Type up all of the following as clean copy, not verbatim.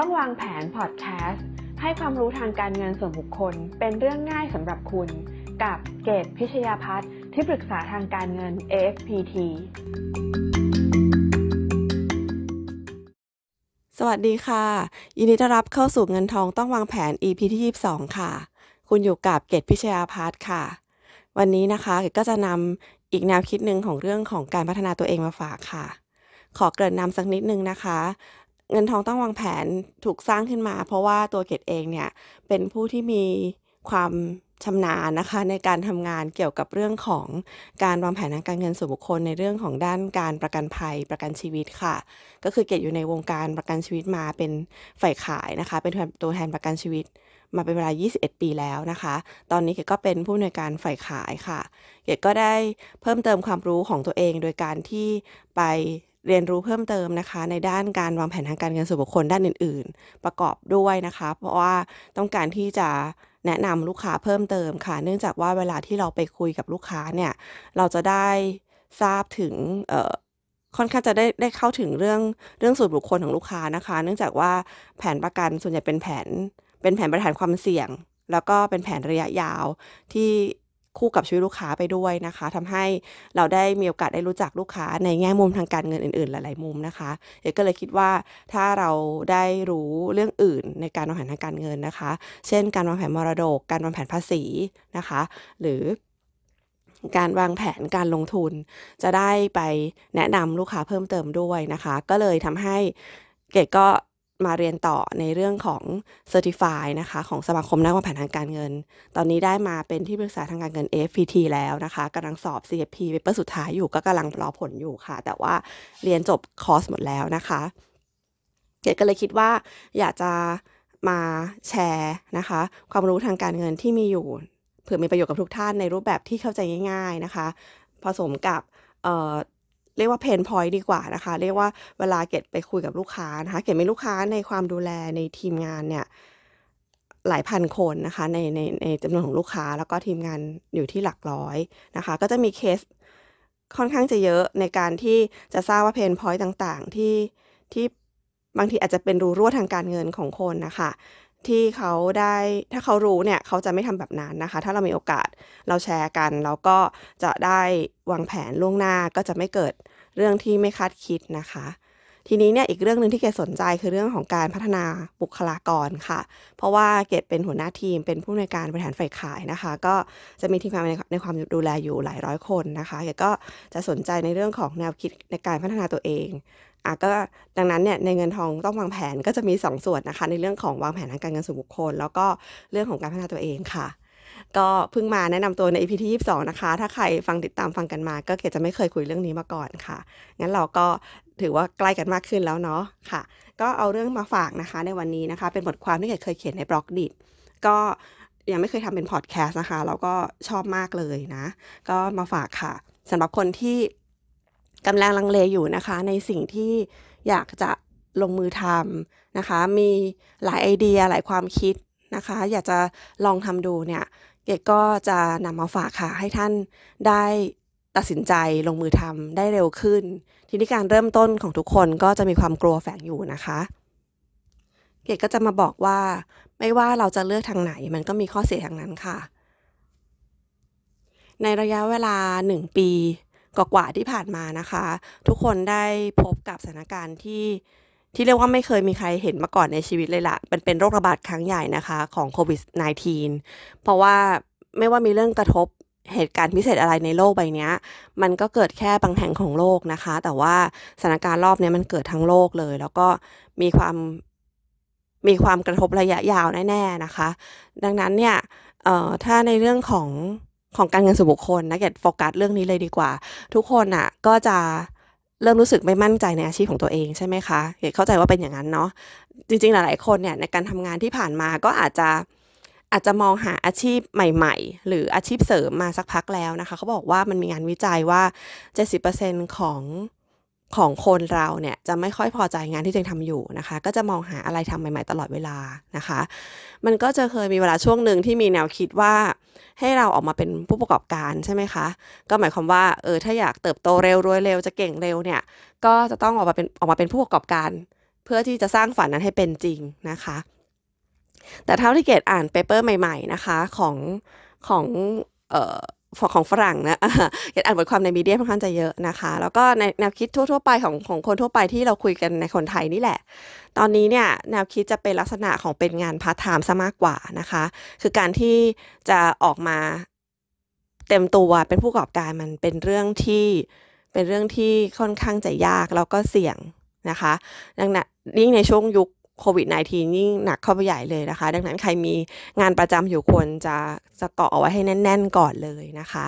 ต้องวางแผนพอดแคสต์ให้ความรู้ทางการเงินส่วนบุคคลเป็นเรื่องง่ายสำหรับคุณกับเกตพิชยาภัทรที่ปรึกษาทางการเงิน AFPT สวัสดีค่ะยินดีต้อนรับเข้าสู่เงินทองต้องวางแผน EP ที่22ค่ะคุณอยู่กับเกตพิชยาภัทรค่ะวันนี้นะคะเกตก็จะนำอีกแนวคิดหนึ่งของเรื่องของการพัฒนาตัวเองมาฝากค่ะขอเกริ่นนำสักนิดนึงนะคะเงินทองต้องวางแผนถูกสร้างขึ้นมาเพราะว่าตัวเกตเองเนี่ยเป็นผู้ที่มีความชำนาญนะคะในการทำงานเกี่ยวกับเรื่องของการวางแผนทางการเงินส่วนบุคคลในเรื่องของด้านการประกันภัยประกันชีวิตค่ะก็คือเกตอยู่ในวงการประกันชีวิตมาเป็นฝ่ายขายนะคะเป็นตัวแทนประกันชีวิตมาเป็นเวลา21ปีแล้วนะคะตอนนี้เกดก็เป็นผู้อำนวยการฝ่ายขายค่ะเกดก็ได้เพิ่มเติมความรู้ของตัวเองโดยการที่ไปเรียนรู้เพิ่มเติมนะคะในด้านการวางแผนทางการเงินส่วนบุคคลด้านอื่นๆประกอบด้วยนะคะเพราะว่าต้องการที่จะแนะนำลูกค้าเพิ่มเติมค่ะเนื่องจากว่าเวลาที่เราไปคุยกับลูกค้าเนี่ยเราจะได้ทราบถึงค่อนข้างจะได้เข้าถึงเรื่องส่วนบุคคลของลูกค้านะคะเนื่องจากว่าแผนประกันส่วนใหญ่เป็นแผนบริหารความเสี่ยงแล้วก็เป็นแผนระยะยาวที่คู่กับชีวิตลูกค้าไปด้วยนะคะทำให้เราได้มีโอกาสได้รู้จักลูกค้าในแง่มุมทางการเงินอื่นๆหลายๆมุมนะคะเอกก็เลยคิดว่าถ้าเราได้รู้เรื่องอื่นในการวางแผนทางการเงินนะคะเช่นการวางแผนมรดกการวางแผนภาษีนะคะหรือการวางแผนการลงทุนจะได้ไปแนะนำลูกค้าเพิ่มเติมด้วยนะคะก็เลยทำให้เอกก็มาเรียนต่อในเรื่องของ Certify นะคะของสมาคมนักวางแผนทางการเงินตอนนี้ได้มาเป็นที่ปรึกษาทางการเงิน AFPT แล้วนะคะกำลังสอบ CFP เปเปอร์สุดท้ายอยู่ก็กำลังรอผลอยู่ค่ะแต่ว่าเรียนจบคอร์สหมดแล้วนะคะเกดก็เลยคิดว่าอยากจะมาแชร์นะคะความรู้ทางการเงินที่มีอยู่เพื่อมีประโยชน์กับทุกท่านในรูปแบบที่เข้าใจง่ายๆนะคะผสมกับเรียกว่าเพนพอยต์ดีกว่านะคะเรียกว่าเวลาเกดไปคุยกับลูกค้านะคะเกดมีลูกค้าในความดูแลในทีมงานเนี่ยหลายพันคนนะคะในจำนวนของลูกค้าแล้วก็ทีมงานอยู่ที่หลักร้อยนะคะก็จะมีเคสค่อนข้างจะเยอะในการที่จะทราบว่าเพนพอยต์ต่างๆที่บางทีอาจจะเป็นรูรั่วทางการเงินของคนนะคะที่เขาได้ถ้าเขารู้เนี่ยเขาจะไม่ทำแบบนั้นนะคะถ้าเรามีโอกาสเราแชร์กันแล้วก็จะได้วางแผนล่วงหน้าก็จะไม่เกิดเรื่องที่ไม่คาดคิดนะคะทีนี้เนี่ยอีกเรื่องนึงที่เกดสนใจคือเรื่องของการพัฒนาบุคลากรค่ะเพราะว่าเกดเป็นหัวหน้าทีมเป็นผู้อำนวยการบริหารฝ่ายขายนะคะก็จะมีทีมงานในความดูแลอยู่หลายร้อยคนนะคะเกดก็จะสนใจในเรื่องของแนวคิดในการพัฒนาตัวเองก็ดังนั้นเนี่ยในเงินทองต้องวางแผนก็จะมี2ส่วนนะคะในเรื่องของวางแผนทางการเงินส่วนบุคคลแล้วก็เรื่องของการพัฒนาตัวเองค่ะก็เพิ่งมาแนะนำตัวใน EP ที่22นะคะถ้าใครฟังติดตามฟังกันมาก็เกดจะไม่เคยคุยเรื่องนี้มาก่อนค่ะงั้นเราก็ถือว่าใกล้กันมากขึ้นแล้วเนาะค่ะก็เอาเรื่องมาฝากนะคะในวันนี้นะคะเป็นบทความที่เกดเคยเขียนในบล็อกดิทก็ยังไม่เคยทำเป็นพอดแคสต์นะคะแล้วก็ชอบมากเลยนะก็มาฝากค่ะสำหรับคนที่กำลังลังเลอยู่นะคะในสิ่งที่อยากจะลงมือทำนะคะมีหลายไอเดียหลายความคิดนะคะอยากจะลองทำดูเนี่ยเกดก็จะนำมาฝากค่ะให้ท่านได้ตัดสินใจลงมือทำได้เร็วขึ้นทีนี้การเริ่มต้นของทุกคนก็จะมีความกลัวแฝงอยู่นะคะเกดก็จะมาบอกว่าไม่ว่าเราจะเลือกทางไหนมันก็มีข้อเสียทางนั้นค่ะในระยะเวลา1ปีกว่าที่ผ่านมานะคะทุกคนได้พบกับสถานการณ์ที่เรียกว่าไม่เคยมีใครเห็นมาก่อนในชีวิตเลยล่ะมันเป็นโรคระบาดครั้งใหญ่นะคะของโควิด -19 เพราะว่าไม่ว่ามีเรื่องกระทบเหตุการณ์พิเศษอะไรในโลกใบนี้มันก็เกิดแค่บางแห่งของโลกนะคะแต่ว่าสถานการณ์รอบนี้มันเกิดทั้งโลกเลยแล้วก็มีความกระทบระยะยาวแน่ๆนะคะดังนั้นเนี่ยถ้าในเรื่องของการเงินส่วนบุคคลนะเกดโฟกัสเรื่องนี้เลยดีกว่าทุกคนอ่ะก็จะเริ่มรู้สึกไม่มั่นใจในอาชีพของตัวเองใช่ไหมคะเกดเข้าใจว่าเป็นอย่างนั้นเนาะจริงๆหลายๆคนเนี่ยในการทำงานที่ผ่านมาก็อาจจะมองหาอาชีพใหม่ๆหรืออาชีพเสริมมาสักพักแล้วนะคะเขาบอกว่ามันมีงานวิจัยว่า 70% ของคนเราเนี่ยจะไม่ค่อยพอใจงานที่ตัวเองทำอยู่นะคะก็จะมองหาอะไรทำใหม่ๆตลอดเวลานะคะมันก็จะเคยมีเวลาช่วงหนึ่งที่มีแนวคิดว่าให้เราออกมาเป็นผู้ประกอบการใช่ไหมคะก็หมายความว่าถ้าอยากเติบโตเร็วรวยเร็วจะเก่งเร็วเนี่ยก็จะต้องออกมาเป็นผู้ประกอบการ เพื่อที่จะสร้างฝันนั้นให้เป็นจริงนะคะแต่เท่าที่เกดอ่านเปเปอร์ใหม่ๆนะคะของฝรั่งนะเกดอ่านบทความในมีเดียค่อนข้างจะเยอะนะคะแล้วก็ในแนวคิดทั่วๆไปของคนทั่วไปที่เราคุยกันในคนไทยนี่แหละตอนนี้เนี่ยแนวคิดจะเป็นลักษณะของเป็นงานพาร์ทไทม์ซะมากกว่านะคะคือการที่จะออกมาเต็มตัวเป็นผู้ประกอบการมันเป็นเรื่องที่ค่อนข้างจะยากแล้วก็เสี่ยงนะคะดังนั้นยิ่งในช่วงยุคโควิด -19 ยิ่งหนักเข้าไปใหญ่เลยนะคะดังนั้นใครมีงานประจำอยู่ควรจะเกาะเอาไว้ให้แน่นๆก่อนเลยนะคะ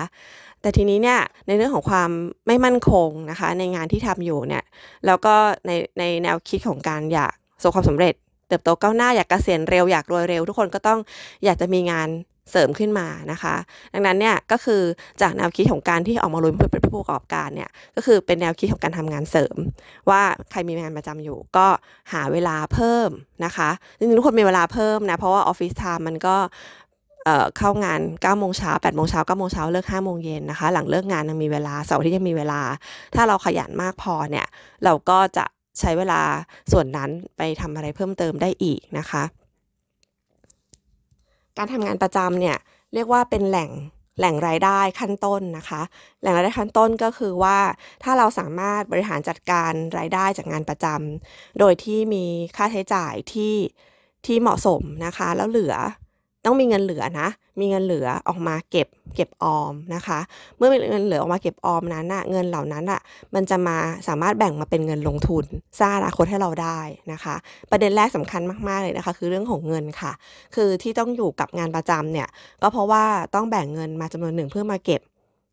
แต่ทีนี้เนี่ยในเรื่องของความไม่มั่นคงนะคะในงานที่ทำอยู่เนี่ยแล้วก็ในแนวคิดของการอยากประสบความสำเร็จเติบโตก้าวหน้าอยากเกษียณเร็วอยากรวยเร็วทุกคนก็ต้องอยากจะมีงานเสริมขึ้นมานะคะดังนั้นเนี่ยก็คือจากแนวคิดของการที่ออกมาลุยเพื่อเป็นผู้ประกอบการเนี่ยก็คือเป็นแนวคิดของการทำงานเสริมว่าใครมีงานประจำอยู่ก็หาเวลาเพิ่มนะคะจริงๆทุกคนมีเวลาเพิ่มนะเพราะว่าออฟฟิศไทม์มันก็เข้างาน 9 โมงเช้า 8 โมงเช้า 9 โมงเช้าเลิก 5 โมงเย็นนะคะหลังเลิกงานยังมีเวลาเสาร์อาทิตย์ยังมีเวลาถ้าเราขยันมากพอเนี่ยเราก็จะใช้เวลาส่วนนั้นไปทำอะไรเพิ่มเติมได้อีกนะคะการทำงานประจำเนี่ยเรียกว่าเป็นแหล่งรายได้ขั้นต้นนะคะแหล่งรายได้ขั้นต้นก็คือว่าถ้าเราสามารถบริหารจัดการรายได้จากงานประจำโดยที่มีค่าใช้จ่ายที่เหมาะสมนะคะแล้วเหลือต้องมีเงินเหลือนะมีเงินเหลือออกมาเก็บออมนะคะเมื่อมีเงินเหลือออกมาเก็บออมนั้นน่ะเงินเหล่านั้นน่ะมันจะมาสามารถแบ่งมาเป็นเงินลงทุนสร้างอนาคตให้เราได้นะคะประเด็นแรกสำคัญมากๆเลยนะคะคือเรื่องของเงินค่ะคือที่ต้องอยู่กับงานประจำเนี่ยก็เพราะว่าต้องแบ่งเงินมาจำนวนหนึ่งเพื่อมาเก็บ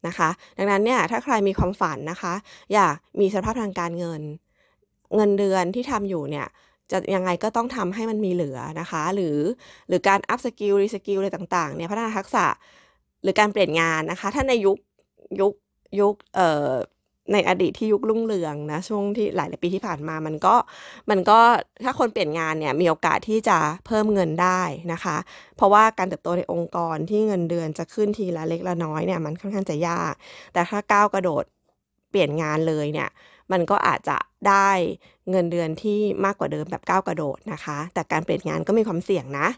นะคะดังนั้นเนี่ยถ้าใครมีความฝันนะคะอยากมีสภาพทางการเงินเงินเดือนที่ทำอยู่เนี่ยจะยังไงก็ต้องทำให้มันมีเหลือนะคะหรือการอัพสกิลรีสกิลอะไรต่างๆเนี่ยพัฒนาทักษะหรือการเปลี่ยนงานนะคะถ้าในยุคในอดีตที่ยุครุ่งเรืองนะช่วงที่หลายปีที่ผ่านมามันก็ถ้าคนเปลี่ยนงานเนี่ยมีโอกาสที่จะเพิ่มเงินได้นะคะเพราะว่าการเติบโตในองค์กรที่เงินเดือนจะขึ้นทีละเล็กละน้อยเนี่ยมันค่อนข้างจะยากแต่ถ้าก้าวกระโดดเปลี่ยนงานเลยเนี่ยมันก็อาจจะได้เงินเดือนที่มากกว่าเดิมแบบก้าวกระโดดนะคะแต่การเปลี่ยนงานก็มีความเสี่ยงนะ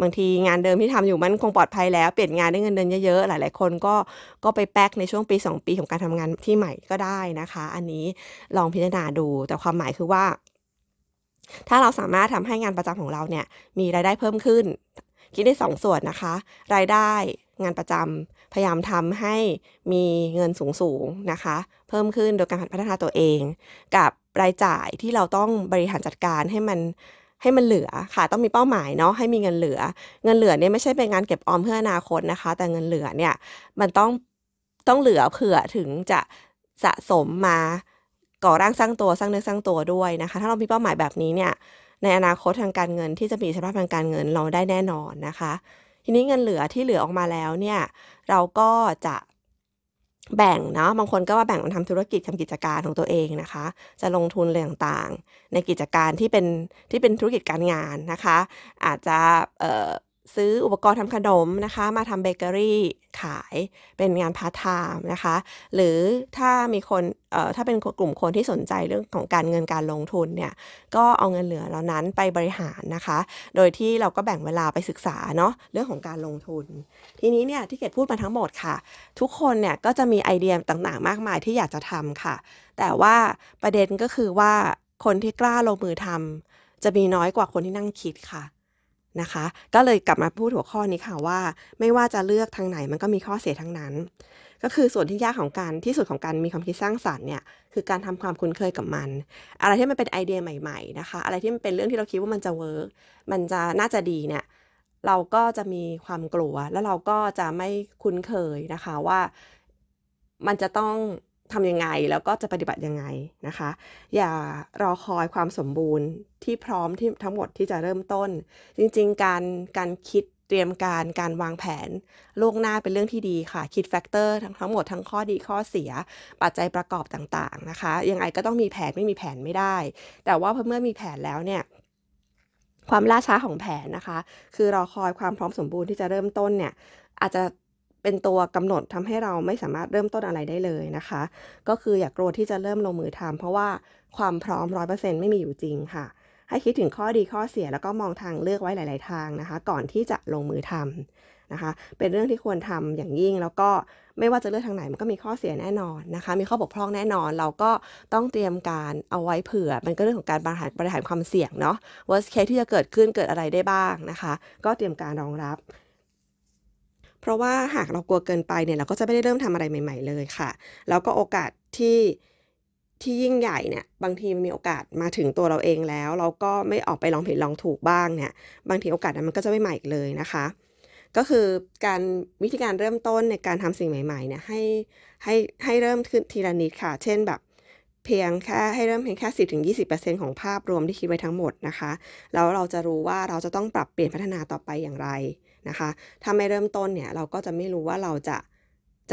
บางทีงานเดิมที่ทำอยู่มันคงปลอดภัยแล้วเปลี่ยนงานได้เงินเดือนเยอะๆหลายๆคนก็ไปแป๊กในช่วงปี2ปีของการทำงานที่ใหม่ก็ได้นะคะอันนี้ลองพิจารณาดูแต่ความหมายคือว่าถ้าเราสามารถทำให้งานประจำของเราเนี่ยมีรายได้เพิ่มขึ้นคิดได้2 ส่วนนะคะรายได้งานประจำพยายามทำให้มีเงินสูงๆนะคะเพิ่มขึ้นโดยการพัฒนาตัวเองกับรายจ่ายที่เราต้องบริหารจัดการให้มันเหลือค่ะต้องมีเป้าหมายเนาะให้มีเงินเหลือเงินเหลือเนี่ยไม่ใช่เป็นงานเก็บออมเพื่ออนาคตนะคะแต่เงินเหลือเนี่ยมันต้องเหลือเผื่อถึงจะสะสมมาก่อร่างสร้างตัวสร้างเนื้อสร้างตัวด้วยนะคะถ้าเรามีเป้าหมายแบบนี้เนี่ยในอนาคตทางการเงินที่จะมีสภาพทางการเงินเราได้แน่นอนนะคะทีนี้เงินเหลือที่เหลือออกมาแล้วเนี่ยเราก็จะแบ่งเนาะบางคนก็ว่าแบ่งมันทำธุรกิจทำกิจการของตัวเองนะคะจะลงทุนอะไรต่างๆในกิจการที่เป็นธุรกิจการงานนะคะอาจจะซื้ออุปกรณ์ทำขนมนะคะมาทำเบเกอรี่ขายเป็นงานพาร์ทไทม์นะคะหรือถ้ามีคนถ้าเป็นกลุ่มคนที่สนใจเรื่องของการเงินการลงทุนเนี่ยก็เอาเงินเหลือเหล่านั้นไปบริหารนะคะโดยที่เราก็แบ่งเวลาไปศึกษาเนาะเรื่องของการลงทุนทีนี้เนี่ยที่เกดพูดมาทั้งหมดค่ะทุกคนเนี่ยก็จะมีไอเดียต่างๆมากมายที่อยากจะทำค่ะแต่ว่าประเด็นก็คือว่าคนที่กล้าลงมือทำจะมีน้อยกว่าคนที่นั่งคิดค่ะนะคะก็เลยกลับมาพูดหัวข้อนี้ค่ะว่าไม่ว่าจะเลือกทางไหนมันก็มีข้อเสียทั้งนั้นก็คือส่วนที่ยากของการที่สุดของการมีความคิดสร้างสรรค์เนี่ยคือการทำความคุ้นเคยกับมันอะไรที่มันเป็นไอเดียใหม่ๆนะคะอะไรที่มันเป็นเรื่องที่เราคิดว่ามันจะเวิร์กมันจะน่าจะดีเนี่ยเราก็จะมีความกลัวแล้วเราก็จะไม่คุ้นเคยนะคะว่ามันจะต้องทำยังไงแล้วก็จะปฏิบัติยังไงนะคะอย่ารอคอยความสมบูรณ์ที่พร้อมที่ทั้งหมดที่จะเริ่มต้นจริงๆการคิดเตรียมการวางแผนล่วงหน้าเป็นเรื่องที่ดีค่ะคิดแฟกเตอร์ทั้งหมดทั้งข้อดีข้อเสียปัจจัยประกอบต่างๆนะคะยังไงก็ต้องมีแผนไม่มีแผนไม่ได้แต่ว่าเมื่อมีแผนแล้วเนี่ยความล่าช้าของแผนนะคะคือรอคอยความพร้อมสมบูรณ์ที่จะเริ่มต้นเนี่ยอาจจะ เป็นตัวกำหนดทำให้เราไม่สามารถเริ่มต้นอะไรได้เลยนะคะก็คืออย่ากลัวที่จะเริ่มลงมือทำเพราะว่าความพร้อม 100% ไม่มีอยู่จริงค่ะให้คิดถึงข้อดีข้อเสียแล้วก็มองทางเลือกไว้หลายๆทางนะคะก่อนที่จะลงมือทำนะคะเป็นเรื่องที่ควรทำอย่างยิ่งแล้วก็ไม่ว่าจะเลือกทางไหนมันก็มีข้อเสียแน่นอนนะคะมีข้อบกพร่องแน่นอนเราก็ต้องเตรียมการเอาไว้เผื่อมันก็เรื่องของการบริหารความเสี่ยงเนาะ worst case ที่จะเกิดขึ้นเกิดอะไรได้บ้างนะคะก็เตรียมการรองรับเพราะว่าหากเรากลัวเกินไปเนี่ยเราก็จะไม่ได้เริ่มทำอะไรใหม่ๆเลยค่ะแล้วก็โอกาสที่ยิ่งใหญ่เนี่ยบางทีมีโอกาสมาถึงตัวเราเองแล้วเราก็ไม่ออกไปลองผิดลองถูกบ้างเนี่ยบางทีโอกาสนั้นมันก็จะไม่ใหม่อีกเลยนะคะก็คือการวิธีการเริ่มต้นในการทำสิ่งใหม่ๆเนี่ยให้เริ่มขึ้นทีละนิดค่ะเช่นแบบเพียงแค่ให้เริ่มเพียงแค่ 10-20% ของภาพรวมที่คิดไว้ทั้งหมดนะคะแล้วเราจะรู้ว่าเราจะต้องปรับเปลี่ยนพัฒนาต่อไปอย่างไรนะคะถ้าไม่เริ่มต้นเนี่ยเราก็จะไม่รู้ว่าเราจะ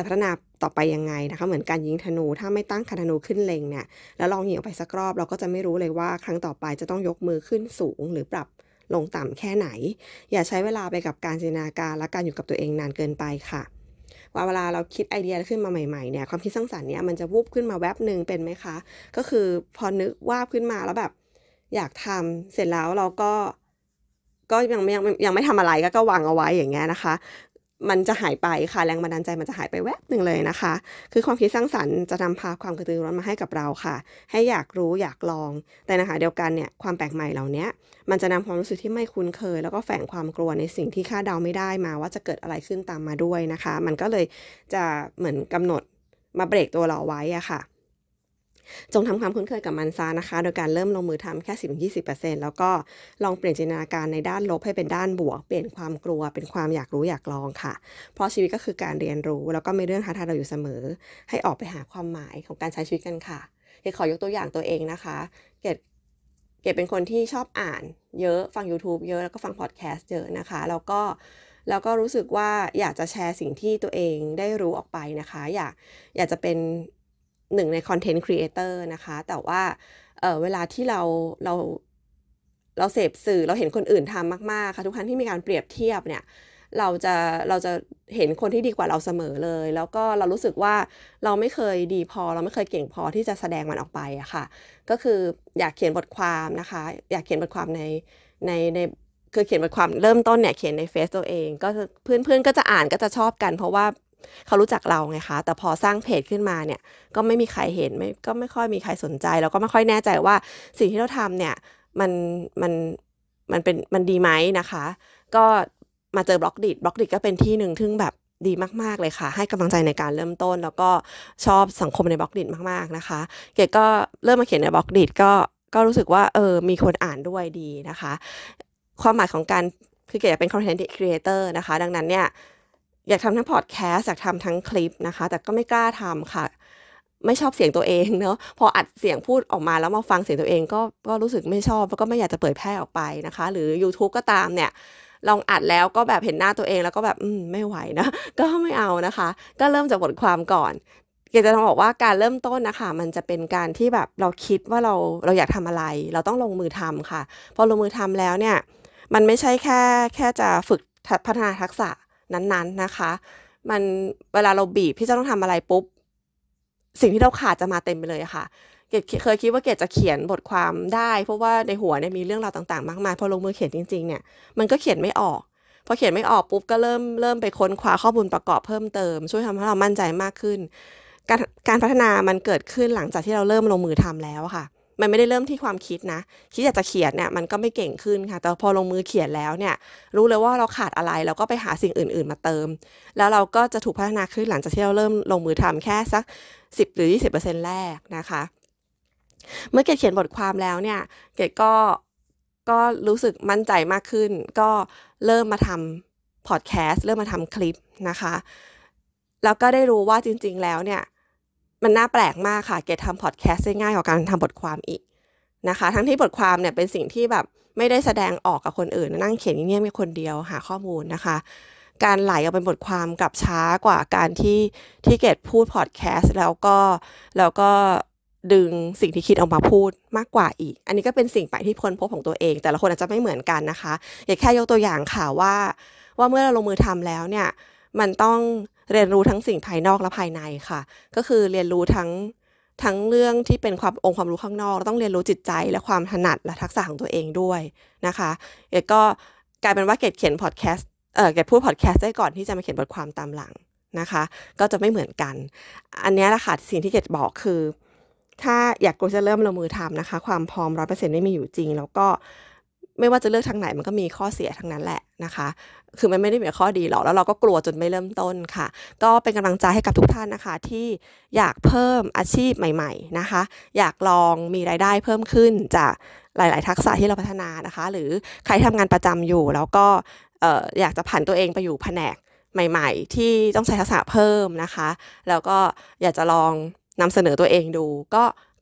พัฒนาต่อไปยังไงนะคะเหมือนการยิงธนูถ้าไม่ตั้งคันธนูขึ้นเล็งเนี่ยแล้วลองยิงออกไปสักรอบเราก็จะไม่รู้เลยว่าครั้งต่อไปจะต้องยกมือขึ้นสูงหรือปรับลงต่ำแค่ไหนอย่าใช้เวลาไปกับการจินตนาการและการอยู่กับตัวเองนานเกินไปค่ะว่าเวลาเราคิดไอเดียขึ้นมาใหม่ๆเนี่ยความคิดสร้างสรรค์เนี่ยมันจะวูบขึ้นมาแวบหนึ่งเป็นไหมคะก็คือพอนึกวาบขึ้นมาแล้วแบบอยากทำเสร็จแล้วเราก็ยังไม่ทำอะไรก็วางเอาไว้อย่างเงี้ยนะคะมันจะหายไปค่ะแรงบันดาลใจมันจะหายไปแวบหนึ่งเลยนะคะคือความคิดสร้างสรรค์จะนำพาความกระตือรือร้นมาให้กับเราค่ะให้อยากรู้อยากลองแต่นะคะเดียวกันเนี่ยความแปลกใหม่เหล่านี้มันจะนำความรู้สึกที่ไม่คุ้นเคยแล้วก็แฝงความกลัวในสิ่งที่คาดเดาไม่ได้มาว่าจะเกิดอะไรขึ้นตามมาด้วยนะคะมันก็เลยจะเหมือนกำหนดมาเบรกตัวเราไว้อะค่ะจงทำความคุ้นเคยกับมันซะนะคะโดยการเริ่มลงมือทำแค่ 10-20% แล้วก็ลองเปลี่ยนจินตนาการในด้านลบให้เป็นด้านบวกเปลี่ยนความกลัวเป็นความอยากรู้อยากลองค่ะเพราะชีวิตก็คือการเรียนรู้แล้วก็มีเรื่องท้าทายเราอยู่เสมอให้ออกไปหาความหมายของการใช้ชีวิตกันค่ะเกดขอยกตัวอย่างตัวเองนะคะเกดเป็นคนที่ชอบอ่านเยอะฟัง YouTube เยอะแล้วก็ฟัง Podcast เยอะนะคะแล้วก็รู้สึกว่าอยากจะแชร์สิ่งที่ตัวเองได้รู้ออกไปนะคะอยากจะเป็นหนึ่งในคอนเทนต์ครีเอเตอร์นะคะแต่ว่าเวลาที่เราเสพสื่อเราเห็นคนอื่นทำมากๆค่ะทุกครั้งที่มีการเปรียบเทียบเนี่ยเราจะเห็นคนที่ดีกว่าเราเสมอเลยแล้วก็เรารู้สึกว่าเราไม่เคยดีพอเราไม่เคยเก่งพอที่จะแสดงมันออกไปอะค่ะก็คืออยากเขียนบทความนะคะอยากเขียนบทความในคือเขียนบทความเริ่มต้นเนี่ยเขียนในเฟซตัวเองก็เพื่อนๆก็จะอ่านก็จะชอบกันเพราะว่าเขารู้จักเราไงคะแต่พอสร้างเพจขึ้นมาเนี่ยก็ไม่มีใครเห็นก็ไม่ค่อยมีใครสนใจแล้วก็ไม่ค่อยแน่ใจว่าสิ่งที่เราทำเนี่ยมันดีไหมนะคะก็มาเจอบล็อกดิทก็เป็นที่หนึ่งทึ่งแบบดีมากๆเลยค่ะให้กำลังใจในการเริ่มต้นแล้วก็ชอบสังคมในบล็อกดิทมากๆนะคะเกดก็เริ่มมาเขียนในบล็อกดิทก็รู้สึกว่ามีคนอ่านด้วยดีนะคะความหมายของการคือเกดอยากเป็นคอนเทนต์ครีเอเตอร์นะคะดังนั้นเนี่ยอยากทำทั้งพอดแคสต์อยากทำทั้งคลิปนะคะแต่ก็ไม่กล้าทำค่ะไม่ชอบเสียงตัวเองเนอะพออัดเสียงพูดออกมาแล้วมาฟังเสียงตัวเองก็รู้สึกไม่ชอบแล้วก็ไม่อยากจะเผยแพร่ออกไปนะคะหรือ YouTube ก็ตามเนี่ยลองอัดแล้วก็แบบเห็นหน้าตัวเองแล้วก็แบบไม่ไหวนะก็ไม่เอานะคะก็เริ่มจากบทความก่อนอยากจะบอกว่าการเริ่มต้นนะคะมันจะเป็นการที่แบบเราคิดว่าเราอยากทำอะไรเราต้องลงมือทำค่ะพอลงมือทำแล้วเนี่ยมันไม่ใช่แค่จะฝึกพัฒนาทักษะนั้นๆนะคะมันเวลาเราบีบที่จะต้องทำอะไรปุ๊บสิ่งที่เราขาดจะมาเต็มไปเลยค่ะเกดเคยคิดว่าเกดจะเขียนบทความได้เพราะว่าในหัวเนี่ยมีเรื่องราวต่างๆมากมายพอลงมือเขียนจริงๆเนี่ยมันก็เขียนไม่ออกพอเขียนไม่ออกปุ๊บก็เริ่มไปค้นคว้าข้อมูลประกอบเพิ่มเติมช่วยทำให้เรามั่นใจมากขึ้นการพัฒนามันเกิดขึ้นหลังจากที่เราเริ่มลงมือทำแล้วค่ะมันไม่ได้เริ่มที่ความคิดนะคิดอยากจะเขียนเนี่ยมันก็ไม่เก่งขึ้นค่ะแต่พอลงมือเขียนแล้วเนี่ยรู้เลยว่าเราขาดอะไรเราก็ไปหาสิ่งอื่นๆมาเติมแล้วเราก็จะถูกพัฒนาขึ้นหลังจากที่เราเริ่มลงมือทำแค่สัก 10-20% แรกนะคะเมื่อเกดเขียนบทความแล้วเนี่ยเกดก็รู้สึกมั่นใจมากขึ้นก็เริ่มมาทำพอดแคสต์เริ่มมาทำคลิปนะคะแล้วก็ได้รู้ว่าจริงๆแล้วเนี่ยมันน่าแปลกมากค่ะเกดทำพอดแคสต์ได้ง่ายกว่าการทำบทความอีกนะคะทั้งที่บทความเนี่ยเป็นสิ่งที่แบบไม่ได้แสดงออกกับคนอื่นนั่งเขียนเงียบๆคนเดียวหาข้อมูลนะคะการไหลออกเป็นบทความกลับช้ากว่าการที่เกดพูดพอดแคสต์แล้วก็ดึงสิ่งที่คิดออกมาพูดมากกว่าอีกอันนี้ก็เป็นสิ่งใหม่ที่คนพบของตัวเองแต่ละคนอาจจะไม่เหมือนกันนะคะอย่าแค่ยกตัวอย่างค่ะว่าเมื่อเราลงมือทำแล้วเนี่ยมันต้อง เรียนรู้ทั้งสิ่งภายนอกและภายในค่ะก็คือเรียนรู้ทั้งเรื่องที่เป็นความรู้ข้างนอกต้องเรียนรู้จิตใจและความถนัดและทักษะของตัวเองด้วยนะคะเกดก็กลายเป็นว่าเกดเขียนพอดแคสต์เกดพูดพอดแคสต์ได้ก่อนที่จะมาเขียนบทความตามหลังนะคะก็จะไม่เหมือนกันอันนี้แหละค่ะสิ่งที่เกดบอกคือถ้าอยากจะเริ่มลงมือทำนะคะความพร้อม 100% ไม่มีอยู่จริงแล้วก็ไม่ว่าจะเลือกทางไหนมันก็มีข้อเสียทั้งนั้นแหละนะคะคือมันไม่ได้มีข้อดีหรอกแล้วเราก็กลัวจนไม่เริ่มต้นค่ะก็เป็นกำลังใจให้กับทุกท่านนะคะที่อยากเพิ่มอาชีพใหม่ๆนะคะอยากลองมีรายได้เพิ่มขึ้นจากหลายๆทักษะที่เราพัฒนานะคะหรือใครทำงานประจำอยู่แล้วก็อยากจะผันตัวเองไปอยู่แผนกใหม่ๆที่ต้องใช้ทักษะเพิ่มนะคะแล้วก็อยากจะลองนำเสนอตัวเองดู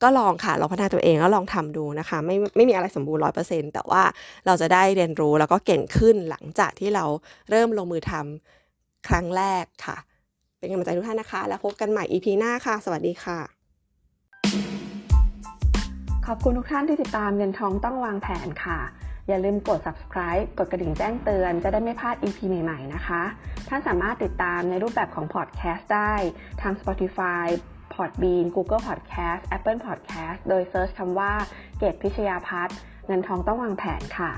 ก็ลองค่ะลองพัฒนาตัวเองแล้วลองทำดูนะคะไม่มีอะไรสมบูรณ์ 100% แต่ว่าเราจะได้เรียนรู้แล้วก็เก่งขึ้นหลังจากที่เราเริ่มลงมือทำครั้งแรกค่ะเป็นกำลังใจทุกท่านนะคะแล้วพบกันใหม่ EP หน้าค่ะสวัสดีค่ะขอบคุณทุกท่านที่ติดตามเงินทองต้องวางแผนค่ะอย่าลืมกด Subscribe กดกระดิ่งแจ้งเตือนจะได้ไม่พลาด EP ใหม่ๆนะคะท่านสามารถติดตามในรูปแบบของ Podcast ได้ทาง Spotify Podbean Google Podcast Apple Podcast โดยเซิร์ชคำว่าเกดพิชยาภัทรเงินทองต้องวางแผนค่ะ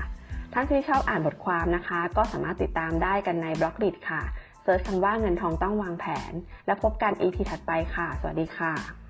ท่านที่ชอบอ่านบทความนะคะก็สามารถติดตามได้กันใน Blogdit ค่ะเซิร์ชคำว่าเงินทองต้องวางแผนแล้วพบกัน EP ถัดไปค่ะสวัสดีค่ะ